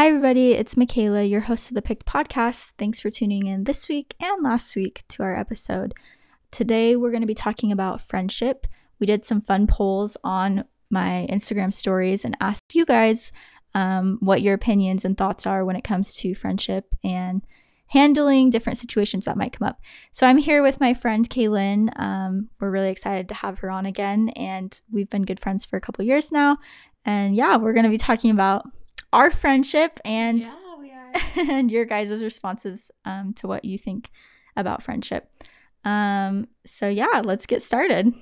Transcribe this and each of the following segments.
Hi everybody, it's Michaela, your host of the Picked Podcast. Thanks for tuning in this week and last week to our episode. Today we're going to be talking about friendship. We did some fun polls on my Instagram stories and asked you guys what your opinions and thoughts are when it comes to friendship and handling different situations that might come up. So I'm here with my friend Kaylin. We're really excited to have her on again, and we've been good friends for a couple years now. And yeah, we're going to be talking about our friendship and and your guys' responses to what you think about friendship. So yeah, let's get started.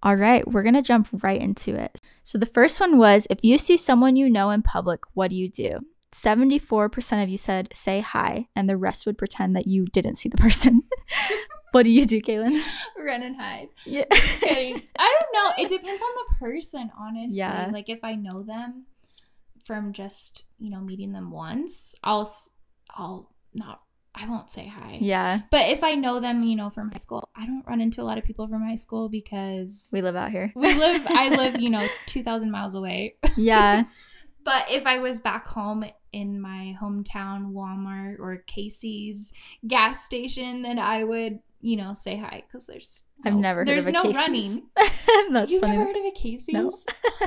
All right, we're gonna jump right into it. So the first one was, if you see someone you know in public, what do you do? 74% of you said say hi, and the rest would pretend that you didn't see the person. What do you do, Kaylin? Run and hide. Yeah. Just kidding. I don't know. It depends on the person, honestly. Yeah. Like if I know them from just, you know, meeting them once, I won't say hi. Yeah. But if I know them, you know, from high school, I don't run into a lot of people from high school because we live out here. I live, you know, 2,000 miles away. Yeah. But if I was back home in my hometown Walmart or Casey's gas station, then I would, you know, say hi, because there's no running. That's You've funny. Never heard of a Casey's? No.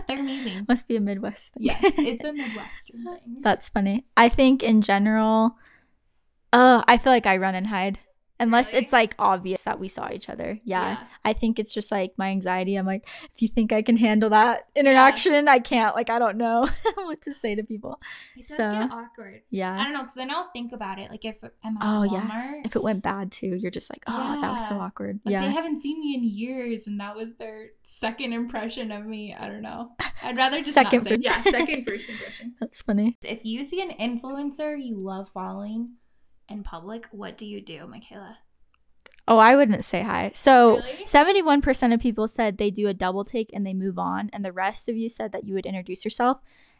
They're amazing. Must be a Midwest thing. Yes, it's a Midwestern thing. That's funny. I think in general, I feel like I run and hide. Unless it's like obvious that we saw each other. Yeah. I think it's just like my anxiety. I'm like, if you think I can handle that interaction, I can't. Like, I don't know what to say to people. It does get awkward. Yeah. I don't know. Because then I'll think about it. Like, if I'm at Walmart. Yeah. If it went bad too, you're just like, that was so awkward. Like, they haven't seen me in years, and that was their second impression of me. I don't know. I'd rather just not say. Yeah. Second first impression. That's funny. If you see an influencer you love following in public, what do you do, Michaela? Oh, I wouldn't say hi. So really? 71% of people said they do a double take and they move on. And the rest of you said that you would introduce yourself.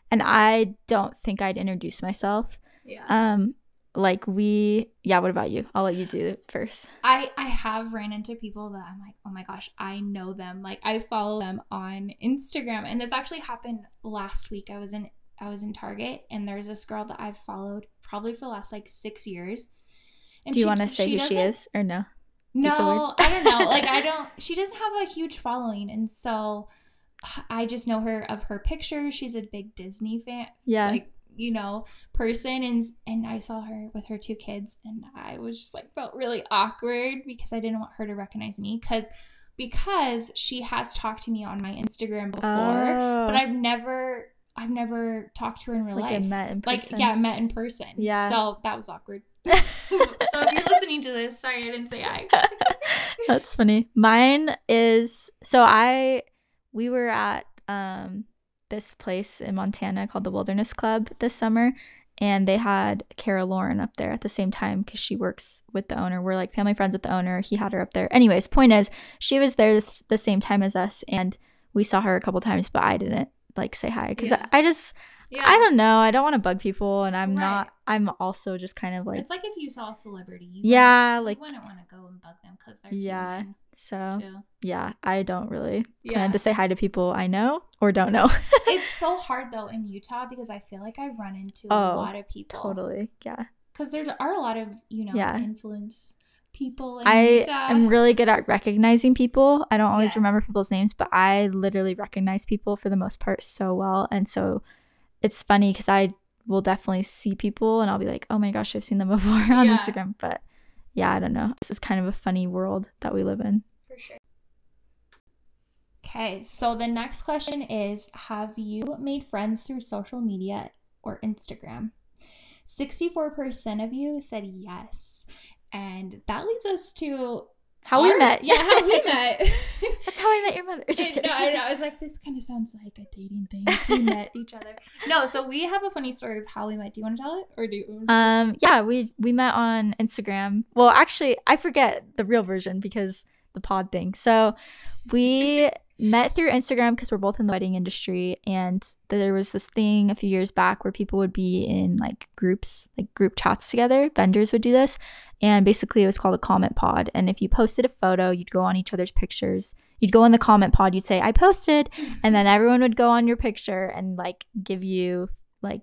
And I don't think I'd introduce myself. Yeah. What about you? I'll let you do it first. I have ran into people that I'm like, oh my gosh, I know them. Like, I follow them on Instagram. And this actually happened last week. I was in Target, and there's this girl that I've followed probably for the last like 6 years. And do you want to say who she is or no? No, I don't know. Like, she doesn't have a huge following. And so I just know her of her pictures. She's a big Disney fan. Yeah. Like, you know, person. And I saw her with her 2 kids, and I was just like, felt really awkward because I didn't want her to recognize me because she has talked to me on my Instagram before, but I've never talked to her in real life. Met in person. Yeah. So that was awkward. So if you're listening to this, sorry I didn't say hi. That's funny. Mine is, we were at this place in Montana called the Wilderness Club this summer, and they had Cara Lauren up there at the same time because she works with the owner. We're like family friends with the owner. He had her up there. Anyways, point is, she was there the same time as us, and we saw her a couple times, but I didn't like say hi because I don't know, I don't want to bug people, and I'm also just kind of like, it's like if you saw a celebrity you wouldn't want to go and bug them because they're human too. I don't really plan to say hi to people I know or don't know. It's so hard though in Utah because I feel like I run into a lot of people because there are a lot of influence people. I am really good at recognizing people. I don't always remember people's names, but I literally recognize people for the most part so well. And so it's funny because I will definitely see people and I'll be like, oh my gosh, I've seen them before on Instagram. But yeah, I don't know. This is kind of a funny world that we live in. For sure. Okay, so the next question is, have you made friends through social media or Instagram? 64% of you said yes. And that leads us to how we met. Yeah, how we met. That's how I met your mother. Just kidding. No, I don't know. I was like, this kind of sounds like a dating thing. We met each other. No, so we have a funny story of how we met. Do you want to tell it, or do you? Yeah, we met on Instagram. Well, actually, I forget the real version because the pod thing. So we met through Instagram because we're both in the wedding industry, and there was this thing a few years back where people would be in like groups, like group chats together. Vendors would do this, and basically it was called a comment pod. And if you posted a photo, you'd go on each other's pictures, you'd go in the comment pod, you'd say I posted, and then everyone would go on your picture and like give you like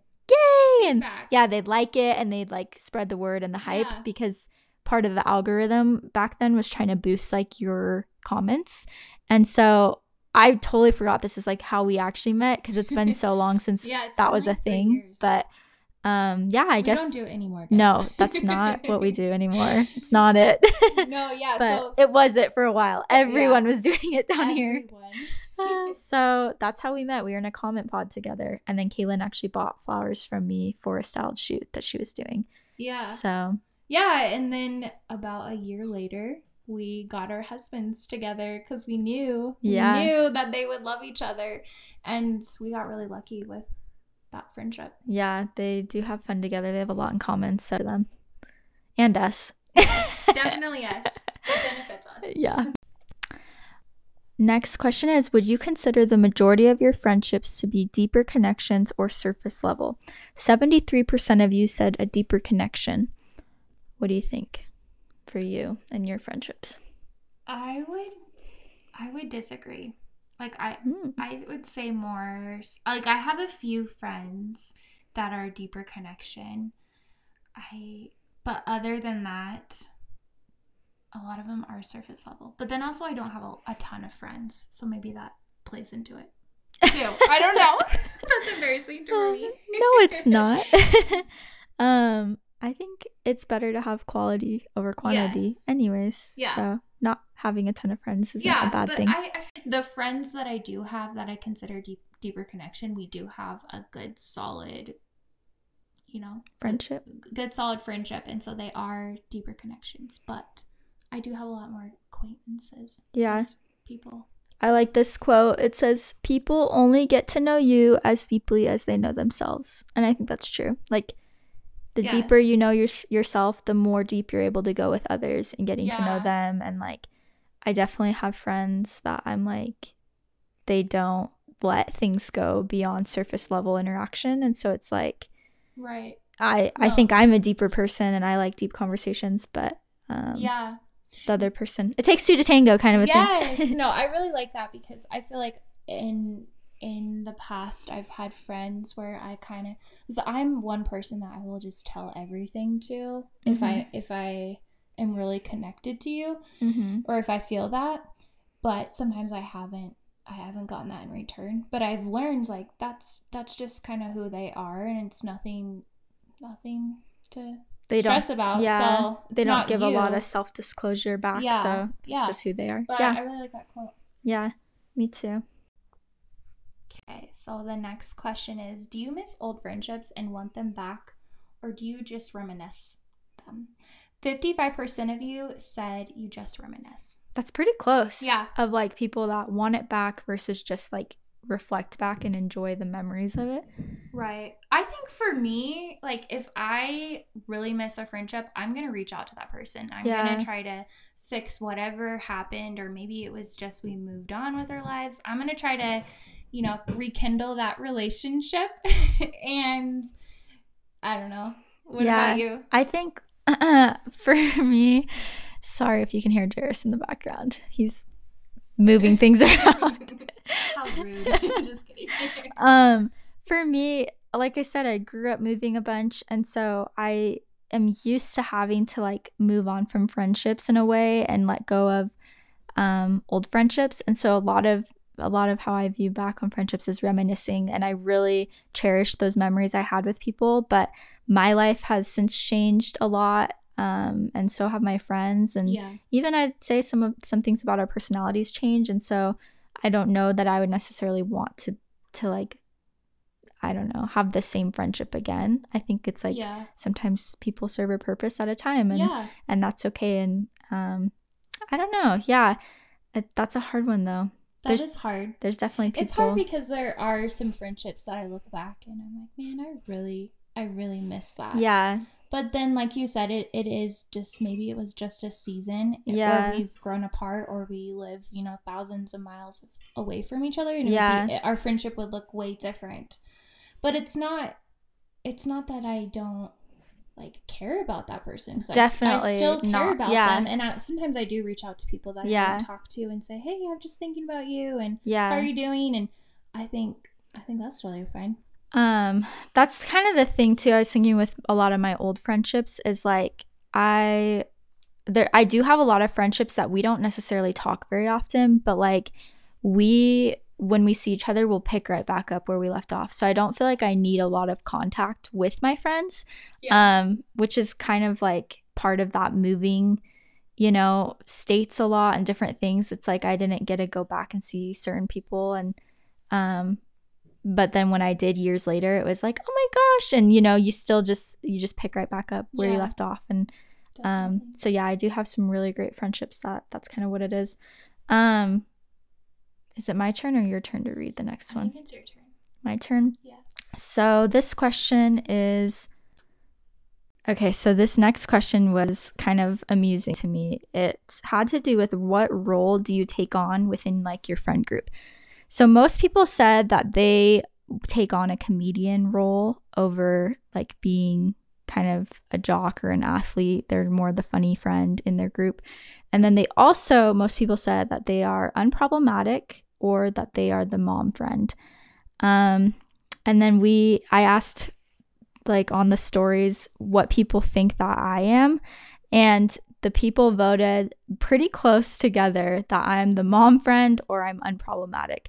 yay. Feedback. And yeah, they'd like it and they'd like spread the word and the hype, yeah, because part of the algorithm back then was trying to boost like your comments. And so I totally forgot this is like how we actually met, because it's been so long since that was like a thing. Years. But yeah, I guess we don't do it anymore, guys. No, that's not what we do anymore. It's not it. No, yeah. But so it was it for a while. Everyone was doing it down here. So that's how we met. We were in a comment pod together, and then Kaylin actually bought flowers from me for a styled shoot that she was doing. Yeah. So yeah, and then about a year later, we got our husbands together because we knew we knew that they would love each other, and we got really lucky with that friendship. Yeah, they do have fun together. They have a lot in common, so them and us. Yes, definitely us. It benefits us. Yeah. Next question is, would you consider the majority of your friendships to be deeper connections or surface level? 73% of you said a deeper connection. What do you think for you and your friendships? I would disagree. Like I would say more, like I have a few friends that are a deeper connection. But other than that, a lot of them are surface level. But then also I don't have a ton of friends. So maybe that plays into it too. I don't know. That's embarrassing to me. No, it's not. I think it's better to have quality over quantity anyways. Yeah. So not having a ton of friends isn't a bad thing. The friends that I do have that I consider deeper connection, we do have a good solid, friendship. Good solid friendship. And so they are deeper connections. But I do have a lot more acquaintances. Yeah. People. I like this quote. It says, people only get to know you as deeply as they know themselves. And I think that's true. Like, the deeper you know yourself, the more deep you're able to go with others and getting to know them. And like, I definitely have friends that I'm like, they don't let things go beyond surface level interaction. And so it's like, right. I think I'm a deeper person and I like deep conversations, but the other person, it takes two to tango kind of a thing. Yes. No, I really like that, because I feel like in the past I've had friends where I kind of, because I'm one person that I will just tell everything to, mm-hmm, if I am really connected to you, mm-hmm, or if I feel that. But sometimes I haven't gotten that in return, but I've learned like that's just kind of who they are, and it's nothing to stress about. So they don't give a lot of self-disclosure back, so it's just who they are. But I really like that quote. Yeah, me too. Okay, so the next question is, do you miss old friendships and want them back, or do you just reminisce them? 55% of you said you just reminisce. That's pretty close. Yeah. Of like people that want it back versus just like reflect back and enjoy the memories of it. Right. I think for me, like if I really miss a friendship, I'm going to reach out to that person. I'm going to try to fix whatever happened, or maybe it was just we moved on with our lives. I'm going to try to rekindle that relationship. And I don't know. What about you? I think for me, sorry if you can hear Jairus in the background. He's moving things around. How rude. Just kidding. For me, like I said, I grew up moving a bunch. And so I am used to having to like move on from friendships in a way and let go of old friendships. And so a lot of how I view back on friendships is reminiscing, and I really cherish those memories I had with people. But my life has since changed a lot, and so have my friends, and even I'd say some things about our personalities change, and so I don't know that I would necessarily want to like, I don't know, have the same friendship again. I think it's like sometimes people serve a purpose at a time, and and that's okay. And I don't know, that's a hard one though. That is hard. There's definitely people. It's hard because there are some friendships that I look back and I'm like, man, I really miss that. Yeah. But then, like you said, it is just, maybe it was just a season. Yeah. Or we've grown apart, or we live, thousands of miles away from each other. And our friendship would look way different. But it's not that I don't like care about that person, because I still care about them, and sometimes I do reach out to people that I haven't talked to and say, hey, I'm just thinking about you, and how are you doing, and I think that's really fine. That's kind of the thing too. I was thinking with a lot of my old friendships is like, I do have a lot of friendships that we don't necessarily talk very often, but like when we see each other, we'll pick right back up where we left off. So I don't feel like I need a lot of contact with my friends, yeah. Which is kind of like part of that moving, you know, states a lot and different things. It's like I didn't get to go back and see certain people. And but then when I did years later, it was like, oh my gosh. And, you know, you just pick right back up where yeah. you left off. And so, yeah, I do have some really great friendships. That's kind of what it is. Is it my turn or your turn to read the next one? I think it's your turn. My turn? Yeah. So this question is... Okay, so this next question was kind of amusing to me. It had to do with what role do you take on within, like, your friend group? So most people said that they take on a comedian role over, like, being kind of a jock or an athlete. They're more the funny friend in their group. And then they also, most people said that they are unproblematic or that they are the mom friend. And then I asked, like, on the stories what people think that I am, and the people voted pretty close together that I'm the mom friend or I'm unproblematic,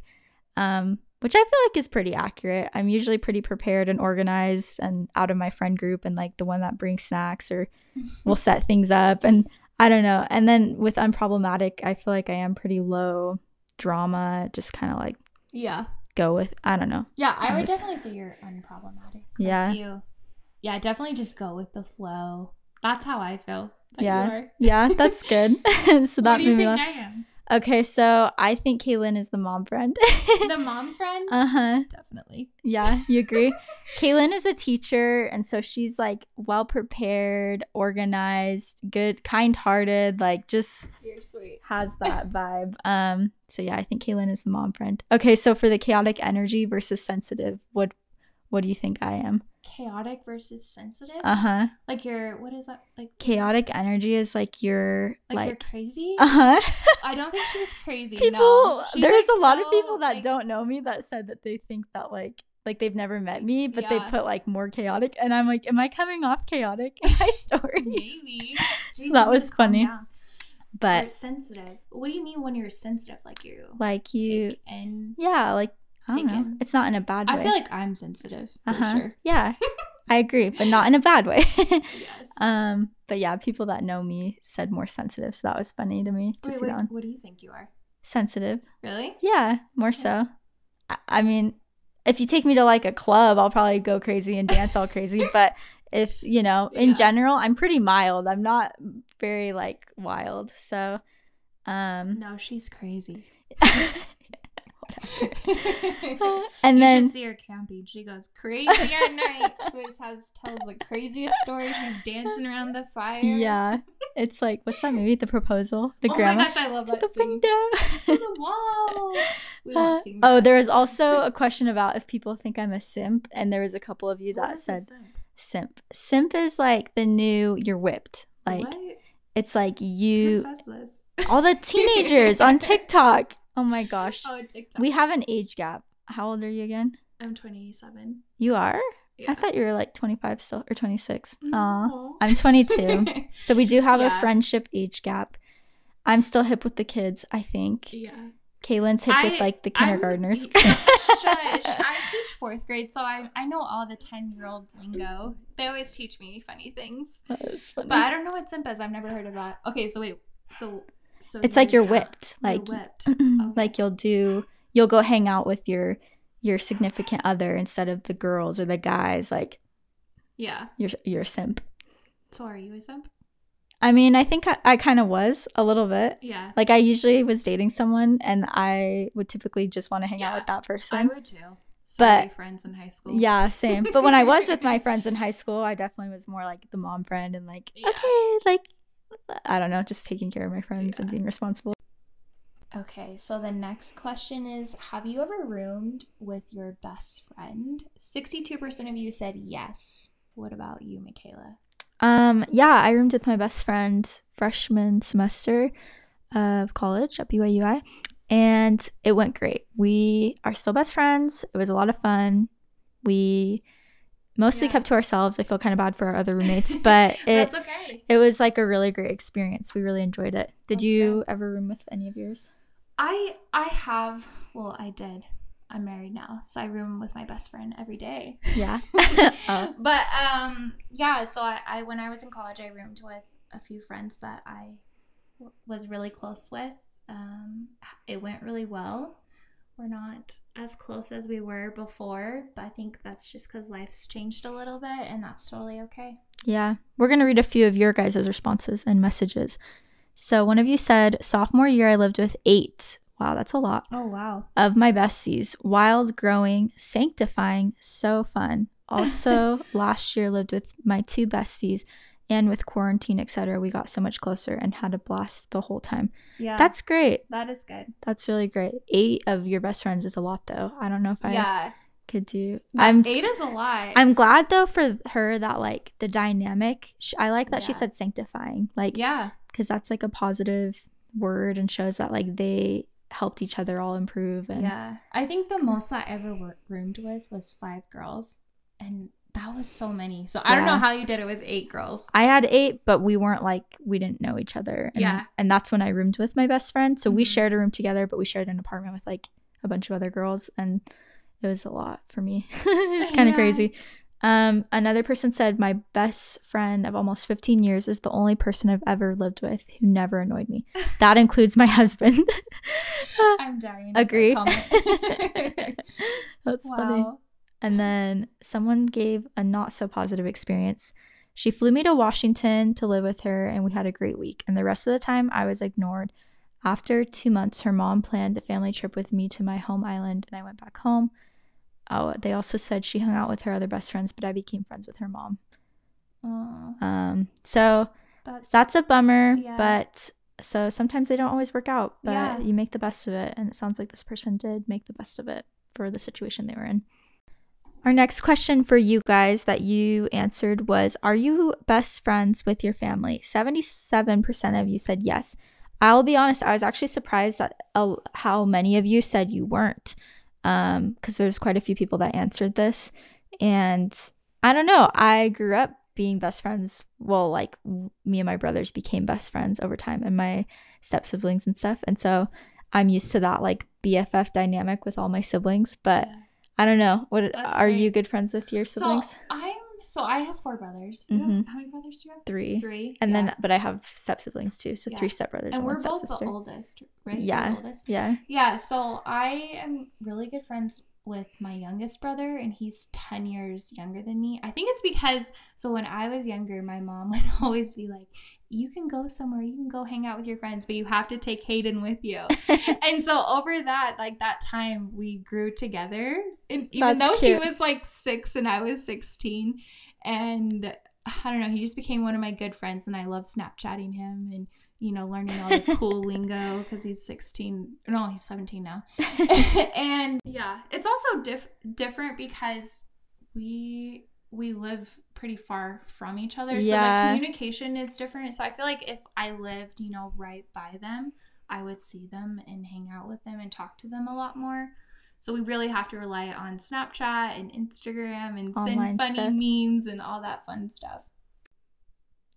which I feel like is pretty accurate. I'm usually pretty prepared and organized and out of my friend group, and like the one that brings snacks or will set things up, and I don't know. And then with unproblematic, I feel like I am pretty low drama, just kind of like, yeah, go with, I don't know. Yeah, I would definitely say you're unproblematic. Like, yeah. Yeah, definitely just go with the flow. That's how I feel. Yeah. You are. Yeah, that's good. So that what do you think I am? Okay, so I think Kaylin is the mom friend. The mom friend? Uh-huh. Definitely. Yeah, you agree? Kaylin is a teacher, and so she's, like, well-prepared, organized, good, kind-hearted, like, just you're sweet. Has that vibe. So, yeah, I think Kaylin is the mom friend. Okay, so for the chaotic energy versus sensitive, what do you think I am? Chaotic versus sensitive? Uh-huh. Like your, what is that? Like chaotic energy is like you're like you're crazy? Uh-huh. I don't think she's crazy. People, no. She's there's like a lot of people that like, don't know me that said that they think that like they've never met me, but yeah. They put like more chaotic, and I'm like, am I coming off chaotic in my stories? Maybe. So that was funny. But you're sensitive. What do you mean when you're sensitive? Like you take in, yeah, like taken. It's not in a bad way. I feel like I'm sensitive for sure. Yeah, I agree, but not in a bad way. Yes. But yeah, people that know me said more sensitive, so that was funny to me to see that one. What do you think you are? Sensitive. Really? Yeah, more so. I mean, if you take me to like a club, I'll probably go crazy and dance all crazy. But if you know, in general, I'm pretty mild. I'm not very like wild. So. No, she's crazy. And you then should see her camping. She goes crazy at night. Always tells the craziest stories. She's dancing around the fire. Yeah, it's like what's that movie? The Proposal. The grandma. Oh my gosh, I love that. To the window. To the wall. We won't sing that. Oh, there was also a question about if people think I'm a simp, and there was a couple of you that said simp. Simp is like the new you're whipped. Like what? It's like you. Who says this? All the teenagers on TikTok. Oh my gosh. Oh, TikTok. We have an age gap. How old are you again? I'm 27. You are? Yeah. I thought you were like 25 still or 26. No. I'm 22. So we do have a friendship age gap. I'm still hip with the kids, I think. Yeah. Kaylin's hip with like the kindergartners. I teach fourth grade, so I know all the 10-year-old lingo. They always teach me funny things. That is funny. But I don't know what simp is. I've never heard of that. Okay, so wait. So it's like you're whipped, like okay. Like you'll go hang out with your significant other instead of the girls or the guys, like yeah, you're a simp. So are you a simp? I mean, I think I kind of was a little bit. Yeah. Like I usually was dating someone, and I would typically just want to hang out with that person. I would too. So but friends in high school. Yeah, same. But when I was with my friends in high school, I definitely was more like the mom friend and like okay, like. I don't know, just taking care of my friends and being responsible. Okay, so the next question is, have you ever roomed with your best friend? 62% of you said yes. What about you, Michaela? Yeah, I roomed with my best friend freshman semester of college at BYU-I, and it went great. We are still best friends. It was a lot of fun. We mostly kept to ourselves. I feel kind of bad for our other roommates, but that's okay. It was like a really great experience. We really enjoyed it. Did you ever room with any of yours? I did. I'm married now, so I room with my best friend every day. Yeah. Oh. But so I when I was in college, I roomed with a few friends that I was really close with. It went really well. We're not as close as we were before, but I think that's just because life's changed a little bit, and that's totally okay. Yeah. We're going to read a few of your guys' responses and messages. So one of you said, sophomore year I lived with 8. Wow, that's a lot. Oh, wow. Of my besties. Wild, growing, sanctifying, so fun. Also, last year lived with my 2 besties, and with quarantine, etc., we got so much closer and had a blast the whole time. Yeah. That's great. That is good. That's really great. 8 of your best friends is a lot, though. I don't know if I could do. Eight is a lot. I'm glad, though, for her that, like, the dynamic. I like that she said sanctifying. Like, because that's, like, a positive word and shows that, like, they helped each other all improve. And I think the most I ever roomed with was 5 girls, and that was so many. So I don't know how you did it with 8 girls. I had 8, but we weren't like, we didn't know each other. And, and that's when I roomed with my best friend. So we shared a room together, but we shared an apartment with like a bunch of other girls. And it was a lot for me. It's kind of crazy. Another person said, my best friend of almost 15 years is the only person I've ever lived with who never annoyed me. That includes my husband. I'm dying. Agree. That's funny. And then someone gave a not so positive experience. She flew me to Washington to live with her, and we had a great week. And the rest of the time, I was ignored. After 2 months, her mom planned a family trip with me to my home island, and I went back home. Oh, they also said she hung out with her other best friends, but I became friends with her mom. Aww. So that's a bummer, but so sometimes they don't always work out, but you make the best of it. And it sounds like this person did make the best of it for the situation they were in. Our next question for you guys that you answered was, are you best friends with your family? 77% of you said yes. I'll be honest, I was actually surprised that how many of you said you weren't, because there's quite a few people that answered this. And I don't know, I grew up being best friends. Well, like me and my brothers became best friends over time, and my step siblings and stuff. And so I'm used to that like BFF dynamic with all my siblings, but I don't know. Are you good friends with your siblings? So I have 4 brothers. Mm-hmm. How many brothers do you have? 3. And then, but I have step siblings too. So 3 step brothers and one step sister. And we're both the oldest, right? Yeah. The oldest. Yeah. Yeah. So I am really good friends with my youngest brother, and he's 10 years younger than me. I think it's because, so when I was younger, my mom would always be like, you can go somewhere, you can go hang out with your friends, but you have to take Hayden with you. And so over that, like that time, we grew together. And even That's though cute. He was like 6 and I was 16, and I don't know, he just became one of my good friends, and I love Snapchatting him and, you know, learning all the cool lingo because he's 16. No, he's 17 now. And yeah, it's also different because we live pretty far from each other. So the communication is different. So I feel like if I lived, you know, right by them, I would see them and hang out with them and talk to them a lot more. So we really have to rely on Snapchat and Instagram and online send funny stuff. Memes and all that fun stuff.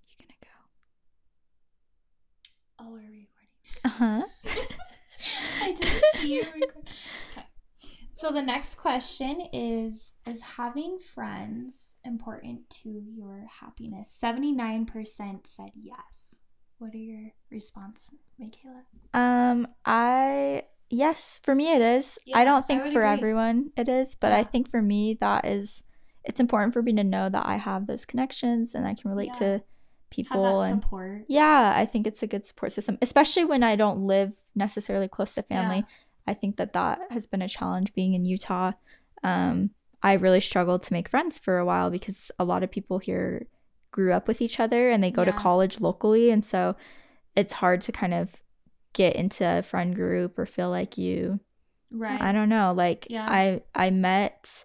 You gonna go? Oh, are we recording? Uh-huh. I didn't see you recording. Okay. So the next question is having friends important to your happiness? 79% said yes. What are your response, Michaela? Yes, for me it is. Yeah, I don't think for everyone it is, but I think for me that is, it's important for me to know that I have those connections and I can relate to people. Have that support. And, I think it's a good support system, especially when I don't live necessarily close to family. Yeah. I think that has been a challenge being in Utah. I really struggled to make friends for a while because a lot of people here grew up with each other and they go to college locally. And so it's hard to kind of get into a friend group or feel like you, right? I don't know. Like I met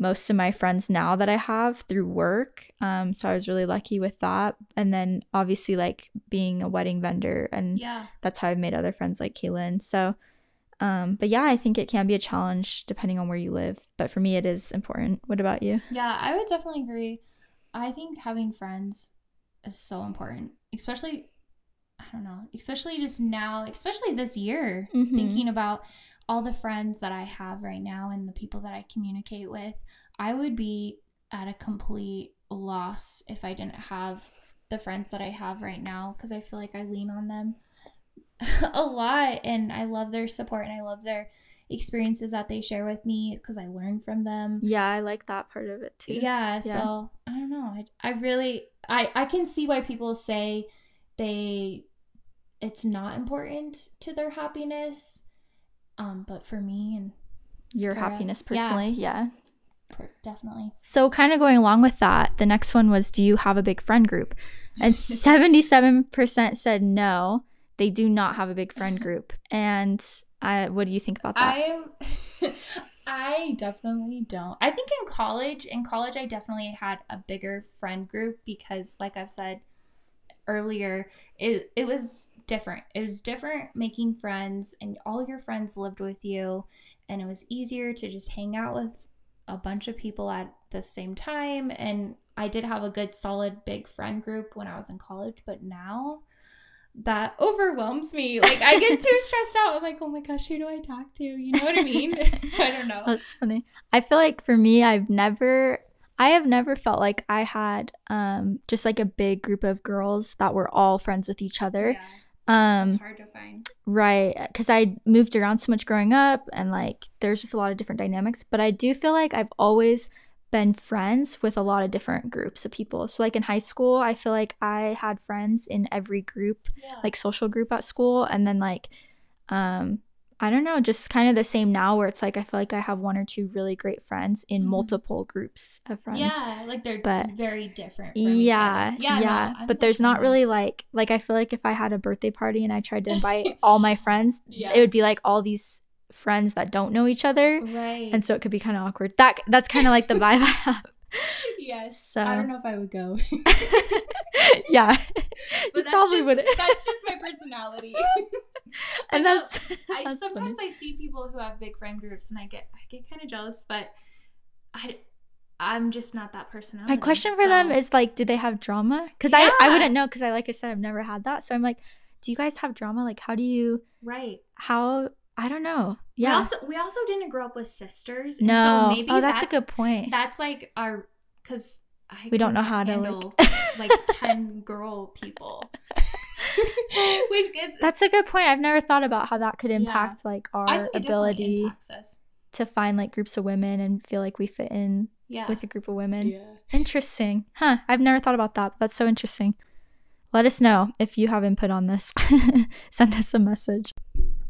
most of my friends now that I have through work. So I was really lucky with that. And then obviously like being a wedding vendor and that's how I've made other friends like Kaylin. So But yeah, I think it can be a challenge depending on where you live. But for me, it is important. What about you? Yeah, I would definitely agree. I think having friends is so important, especially, I don't know, especially just now, especially this year, mm-hmm. thinking about all the friends that I have right now and the people that I communicate with. I would be at a complete loss if I didn't have the friends that I have right now, because I feel like I lean on them a lot, and I love their support and I love their experiences that they share with me because I learn from them. Yeah, I like that part of it too. Yeah, yeah. So I don't know, I really can see why people say it's not important to their happiness, but for me and your happiness personally, yeah, definitely. So kind of going along with that, the next one was, do you have a big friend group? And 77% said no, they do not have a big friend group. And what do you think about that? I definitely don't. I think in college, I definitely had a bigger friend group because, like I've said earlier, it was different. It was different making friends, and all your friends lived with you, and it was easier to just hang out with a bunch of people at the same time. And I did have a good, solid, big friend group when I was in college, but now that overwhelms me. Like, I get too stressed out. I'm like, oh my gosh, who do I talk to? You know what I mean? I don't know. That's funny. I feel like for me, I have never felt like I had just like a big group of girls that were all friends with each other. Yeah. It's hard to find. Right. Because I moved around so much growing up, and like there's just a lot of different dynamics. But I do feel like I've always been friends with a lot of different groups of people. So like in high school, I feel like I had friends in every group, yeah. like social group at school. And then like I don't know, just kind of the same now, where it's like I feel like I have one or two really great friends in mm-hmm. multiple groups of friends. Yeah, like they're very different from each other. Yeah. No, but there's not really like I feel like if I had a birthday party and I tried to invite all my friends, yeah. it would be like all these friends that don't know each other, right? And so it could be kind of awkward. That's kind of like the vibe I have. Yes. So I don't know if I would go. Yeah, but that's just my personality. And that's sometimes funny. I see people who have big friend groups, and I get kind of jealous, but I'm just not that personality. My question for them is like, do they have drama? Because yeah. I wouldn't know, because I, like I said, I've never had that. So I'm like, do you guys have drama? Like, how do you I don't know. Yeah. We also didn't grow up with sisters. No. And so maybe that's a good point. That's like our, because we don't know how to handle like 10 girl people. Which is, that's a good point. I've never thought about how that could impact like our ability to find like groups of women and feel like we fit in with a group of women. Yeah. Interesting. Huh. I've never thought about that. But that's so interesting. Let us know if you have input on this. Send us a message.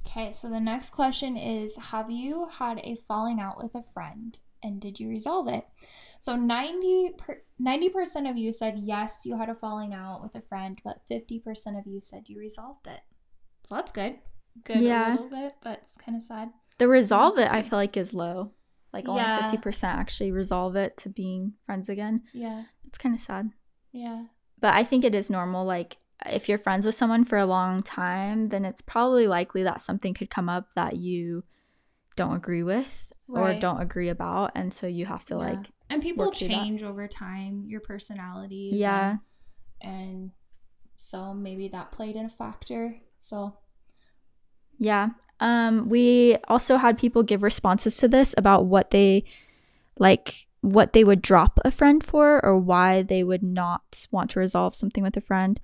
Okay, so the next question is, have you had a falling out with a friend, and did you resolve it? So 90% of you said yes, you had a falling out with a friend, but 50% of you said you resolved it. So that's good. Good a little bit, but it's kind of sad. The resolve it, I feel like, is low. Like only 50% actually resolve it to being friends again. Yeah. It's kind of sad. Yeah. But I think it is normal, like, if you're friends with someone for a long time, then it's probably likely that something could come up that you don't agree with or don't agree about, and so you have to like, and people change over time, your personalities, and so maybe that played in a factor. So we also had people give responses to this about what they would drop a friend for, or why they would not want to resolve something with a friend.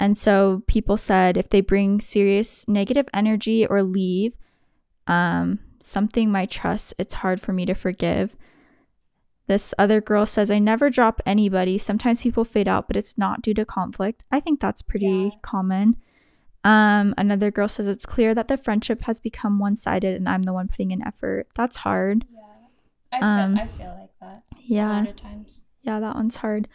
And so people said if they bring serious negative energy or leave, something my trust, it's hard for me to forgive. This other girl says, I never drop anybody. Sometimes people fade out, but it's not due to conflict. I think that's pretty common. Another girl says, it's clear that the friendship has become one-sided and I'm the one putting in effort. That's hard. Yeah, I feel like that a lot of times. Yeah, that one's hard.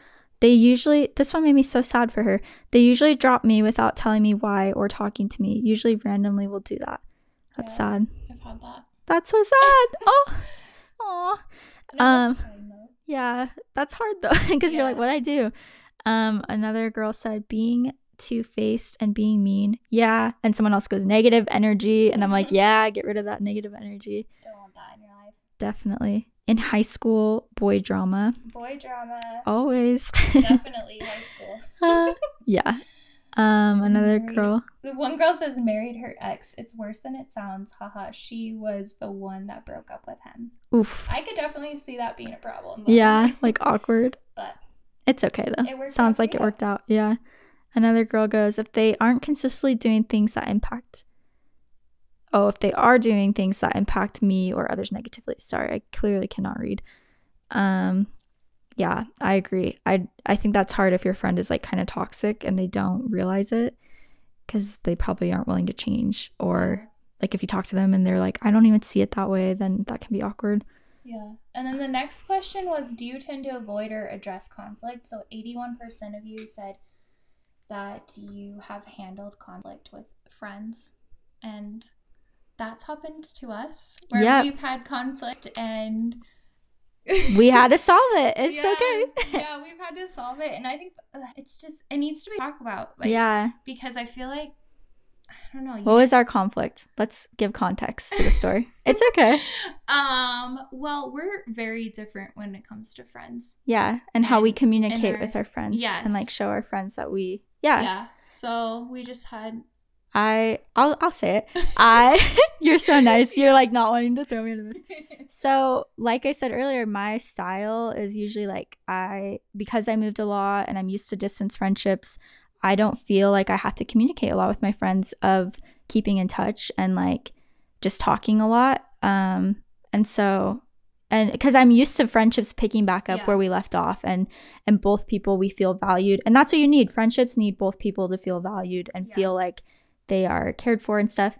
This one made me so sad for her. They usually drop me without telling me why or talking to me. Usually randomly will do that. That's sad. I've had that. That's so sad. Oh. No, that's fine, though. Yeah, that's hard though, because you're like, what'd I do? Another girl said being two-faced and being mean. Yeah. And someone else goes negative energy. And I'm like, yeah, get rid of that negative energy. Don't want that in your life. Definitely. In high school, boy drama. Boy drama. Always. Definitely high school. Yeah. Another girl. The one girl says married her ex. It's worse than it sounds. Haha. She was the one that broke up with him. Oof. I could definitely see that being a problem. Yeah. Like awkward. But it's okay though. It worked. Sounds like it worked out. Yeah. Another girl goes, if they aren't consistently doing things that impact. Oh, if they are doing things that impact me or others negatively. Sorry, I clearly cannot read. Yeah, I agree. I think that's hard if your friend is like kind of toxic and they don't realize it because they probably aren't willing to change. Or like if you talk to them and they're like, I don't even see it that way, then that can be awkward. Yeah. And then the next question was, do you tend to avoid or address conflict? So 81% of you said that you have handled conflict with friends, and that's happened to us where we've had conflict and we had to solve it. It's okay. Yeah, we've had to solve it. And I think it's just, it needs to be talked about. Like, yeah. Because I feel like, I don't know. What was our conflict? Let's give context to the story. It's okay. Well, we're very different when it comes to friends. Yeah. And how we communicate with our friends. Yes. And like show our friends that we, yeah. So we just had. I'll say it. You're so nice. You're like not wanting to throw me into this. So like I said earlier, my style is usually like because I moved a lot and I'm used to distance friendships, I don't feel like I have to communicate a lot with my friends of keeping in touch and like just talking a lot. And because I'm used to friendships picking back up where we left off, and both people, we feel valued. And that's what you need. Friendships need both people to feel valued and feel like they are cared for and stuff.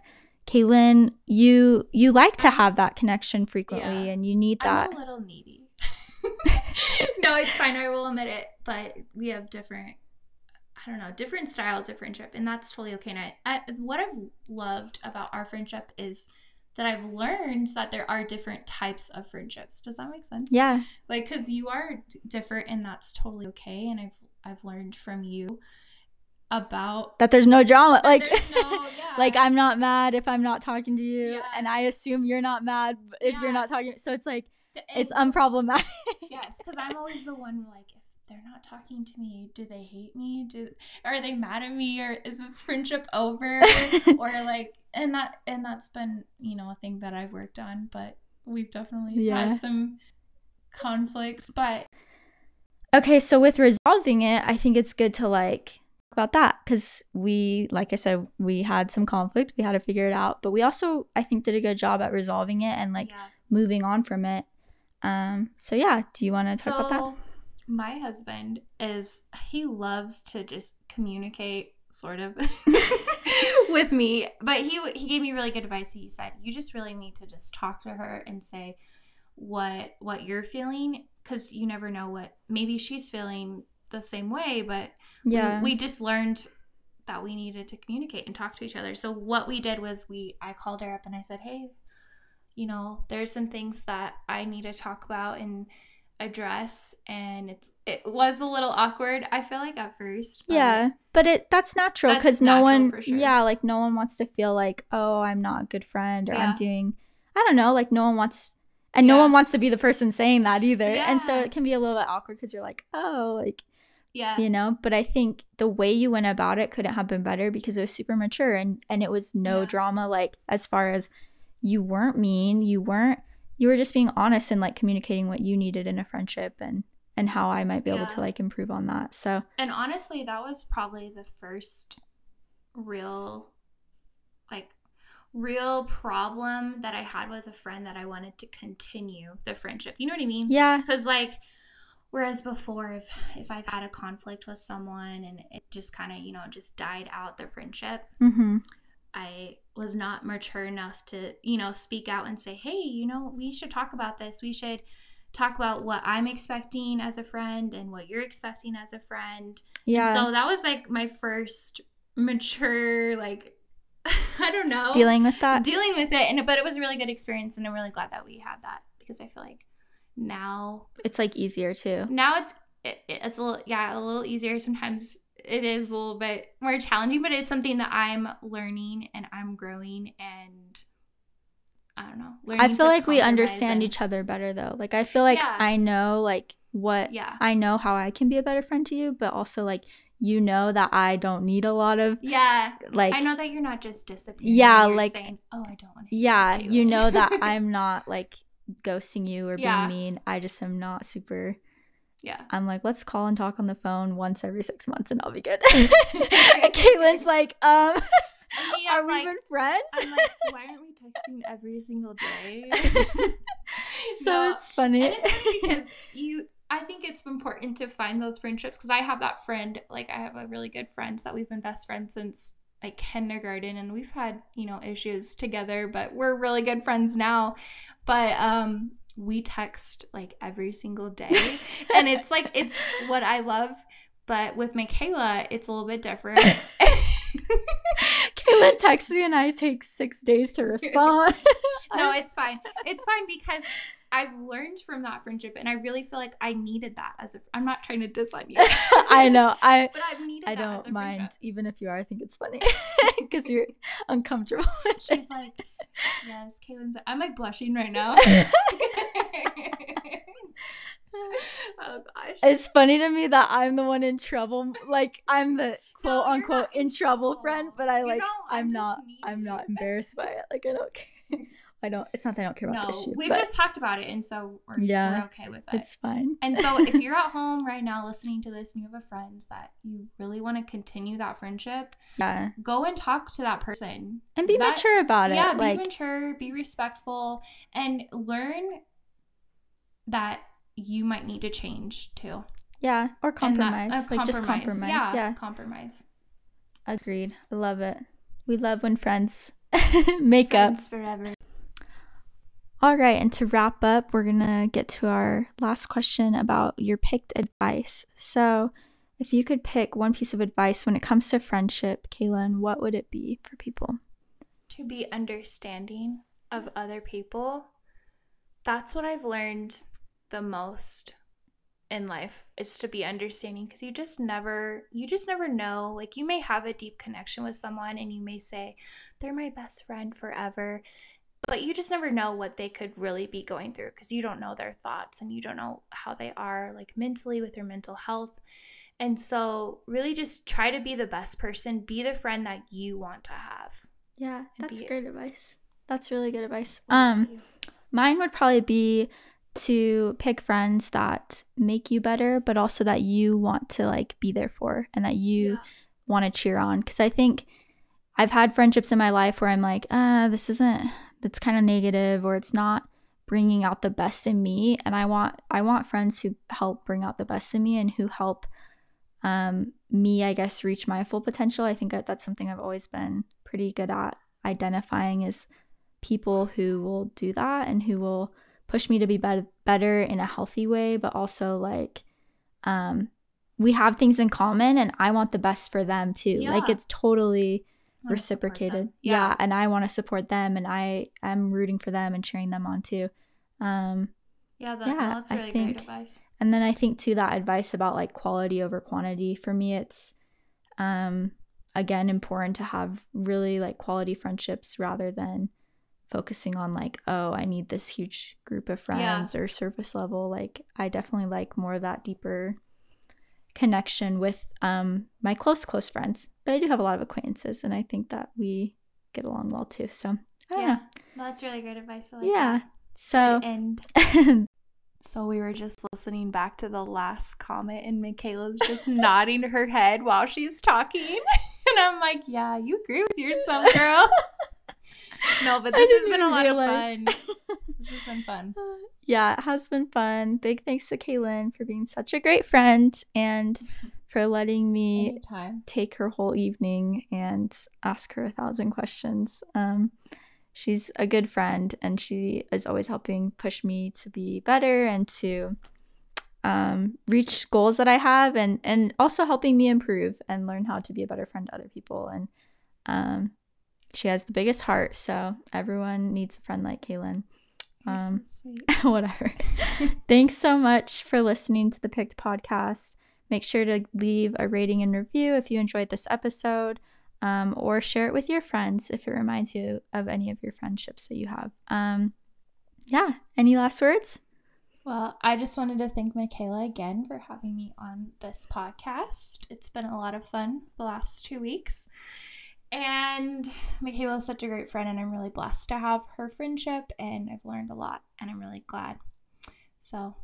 Kaylin, you like to have that connection frequently, and you need that. I'm a little needy. No, it's fine. I will admit it. But we have different, I don't know, different styles of friendship, and that's totally okay. And what I've loved about our friendship is that I've learned that there are different types of friendships. Does that make sense? Yeah. Like, because you are different, and that's totally okay. And I've learned from you about that there's no drama, like like I'm not mad if I'm not talking to you, and I assume you're not mad if you're not talking. So it's like it's unproblematic. Yes, because I'm always the one like, if they're not talking to me, do they hate me? Are they mad at me? Or is this friendship over? Or like, and that's been, you know, a thing that I've worked on, but we've definitely had some conflicts. But okay, so with resolving it, I think it's good to like about that, because we, like I said, we had some conflict, we had to figure it out, but we also I think did a good job at resolving it and like moving on from it. So yeah, do you want to talk about that? My husband he loves to just communicate sort of with me, but he gave me really good advice. He said you just really need to just talk to her and say what you're feeling, because you never know what maybe she's feeling the same way, but we just learned that we needed to communicate and talk to each other. So what we did was I called her up and I said, hey, you know, there's some things that I need to talk about and address, and it was a little awkward, I feel like, at first, but that's natural, because no one like no one wants to feel like, oh, I'm not a good friend, or I'm doing, I don't know, like no one wants. And no one wants to be the person saying that either. Yeah. And so it can be a little bit awkward because you're like, oh, like, you know. But I think the way you went about it couldn't have been better, because it was super mature, and it was no drama, like, as far as you weren't mean, you were just being honest and, like, communicating what you needed in a friendship and how I might be able to, like, improve on that. So. And honestly, that was probably the first real, like, problem that I had with a friend that I wanted to continue the friendship. You know what I mean? Yeah. Because, like, whereas before, if I've had a conflict with someone and it just kind of, you know, just died out the friendship, I was not mature enough to, you know, speak out and say, hey, you know, we should talk about this. We should talk about what I'm expecting as a friend and what you're expecting as a friend. Yeah. So that was, like, my first mature, like, I don't know. Dealing with it. But it was a really good experience, and I'm really glad that we had that, because I feel like now it's like easier too. Now it's a little easier. Sometimes it is a little bit more challenging, but it's something that I'm learning and I'm growing, and I don't know. I feel like we understand each other better though. Like I feel like I know like what I know how I can be a better friend to you, but also like you know that I don't need a lot of like I know that you're not just disappearing. You're like saying, oh, I don't want to. You know that I'm not like ghosting you or being mean. I just am not super. I'm like, let's call and talk on the phone once every 6 months and I'll be good. And Kaylin's like, are we even friends? I'm like, why aren't we texting every single day? So it's funny. And it's funny because I think it's important to find those friendships, because I have that friend, like I have a really good friend that we've been best friends since like kindergarten, and we've had, you know, issues together, but we're really good friends now. But we text like every single day, and it's like, it's what I love. But with Michaela, it's a little bit different. Kaylin texts me and I take 6 days to respond. No, it's fine. It's fine, because I've learned from that friendship, and I really feel like I needed that as a. I'm not trying to diss on you. I know. But I've needed. I that don't as a mind, friendship. Even if you are. I think it's funny because you're uncomfortable. She's like, yes, Kaylin's. I'm like blushing right now. Oh gosh. It's funny to me that I'm the one in trouble. Like I'm the quote unquote in trouble friend, but I like I'm not embarrassed by it. Like I don't care. It's not that I don't care about the issue. We've just talked about it, and so we're okay with it. It's fine. And so if you're at home right now listening to this and you have a friend that you really want to continue that friendship, go and talk to that person. And be mature about it. Yeah, be mature, be respectful, and learn that you might need to change too. Yeah, or compromise. Just compromise. Yeah, compromise. Agreed. I love it. We love when friends make up. Friends forever. All right, and to wrap up, we're going to get to our last question about your picked advice. So if you could pick one piece of advice when it comes to friendship, Kaylin, what would it be for people? To be understanding of other people. That's what I've learned the most in life, is to be understanding, because you just never know. Like you may have a deep connection with someone and you may say they're my best friend forever, but you just never know what they could really be going through, because you don't know their thoughts and you don't know how they are like mentally with their mental health. And so really just try to be the best person, be the friend that you want to have. Yeah, that's great advice. That's really good advice. Mine would probably be to pick friends that make you better, but also that you want to like be there for, and that you want to cheer on. Because I think I've had friendships in my life where I'm like, that's kind of negative, or it's not bringing out the best in me. And I want friends who help bring out the best in me, and who help me, I guess, reach my full potential. I think that's something I've always been pretty good at identifying, is people who will do that and who will push me to be better in a healthy way, but also like we have things in common, and I want the best for them too. Like it's totally reciprocated. And I want to support them, and I am rooting for them and cheering them on too. That's really great advice. And then I think too, that advice about like quality over quantity, for me it's again important to have really like quality friendships, rather than focusing on like, oh, I need this huge group of friends or surface level. Like I definitely like more of that deeper connection with my close friends, but I do have a lot of acquaintances, and I think that we get along well too. So I don't know. That's really great advice. So we were just listening back to the last comment, and Michaela's just nodding her head while she's talking, and I'm like, yeah, you agree with yourself, girl. No, but this has been a lot of fun. This has been fun. Yeah, it has been fun. Big thanks to Kaylin for being such a great friend, and for letting me take her whole evening and ask her 1,000 questions. She's a good friend, and she is always helping push me to be better and to reach goals that I have, and also helping me improve and learn how to be a better friend to other people. And she has the biggest heart, so everyone needs a friend like Kaylin. You're so sweet. Whatever. Thanks so much for listening to the Picked Podcast. Make sure to leave a rating and review if you enjoyed this episode, or share it with your friends if it reminds you of any of your friendships that you have. Yeah, any last words? Well, I just wanted to thank Michaela again for having me on this podcast. It's been a lot of fun the last 2 weeks. And Michaela is such a great friend, and I'm really blessed to have her friendship, and I've learned a lot, and I'm really glad. So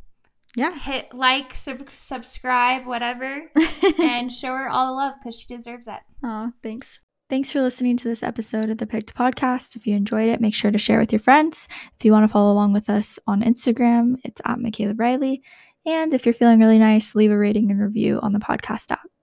yeah, hit like, subscribe, whatever, and show her all the love because she deserves it. Oh, thanks. Thanks for listening to this episode of the Picked Podcast. If you enjoyed it, make sure to share with your friends. If you want to follow along with us on Instagram, it's @MichaelaRiley. And if you're feeling really nice, leave a rating and review on the podcast app.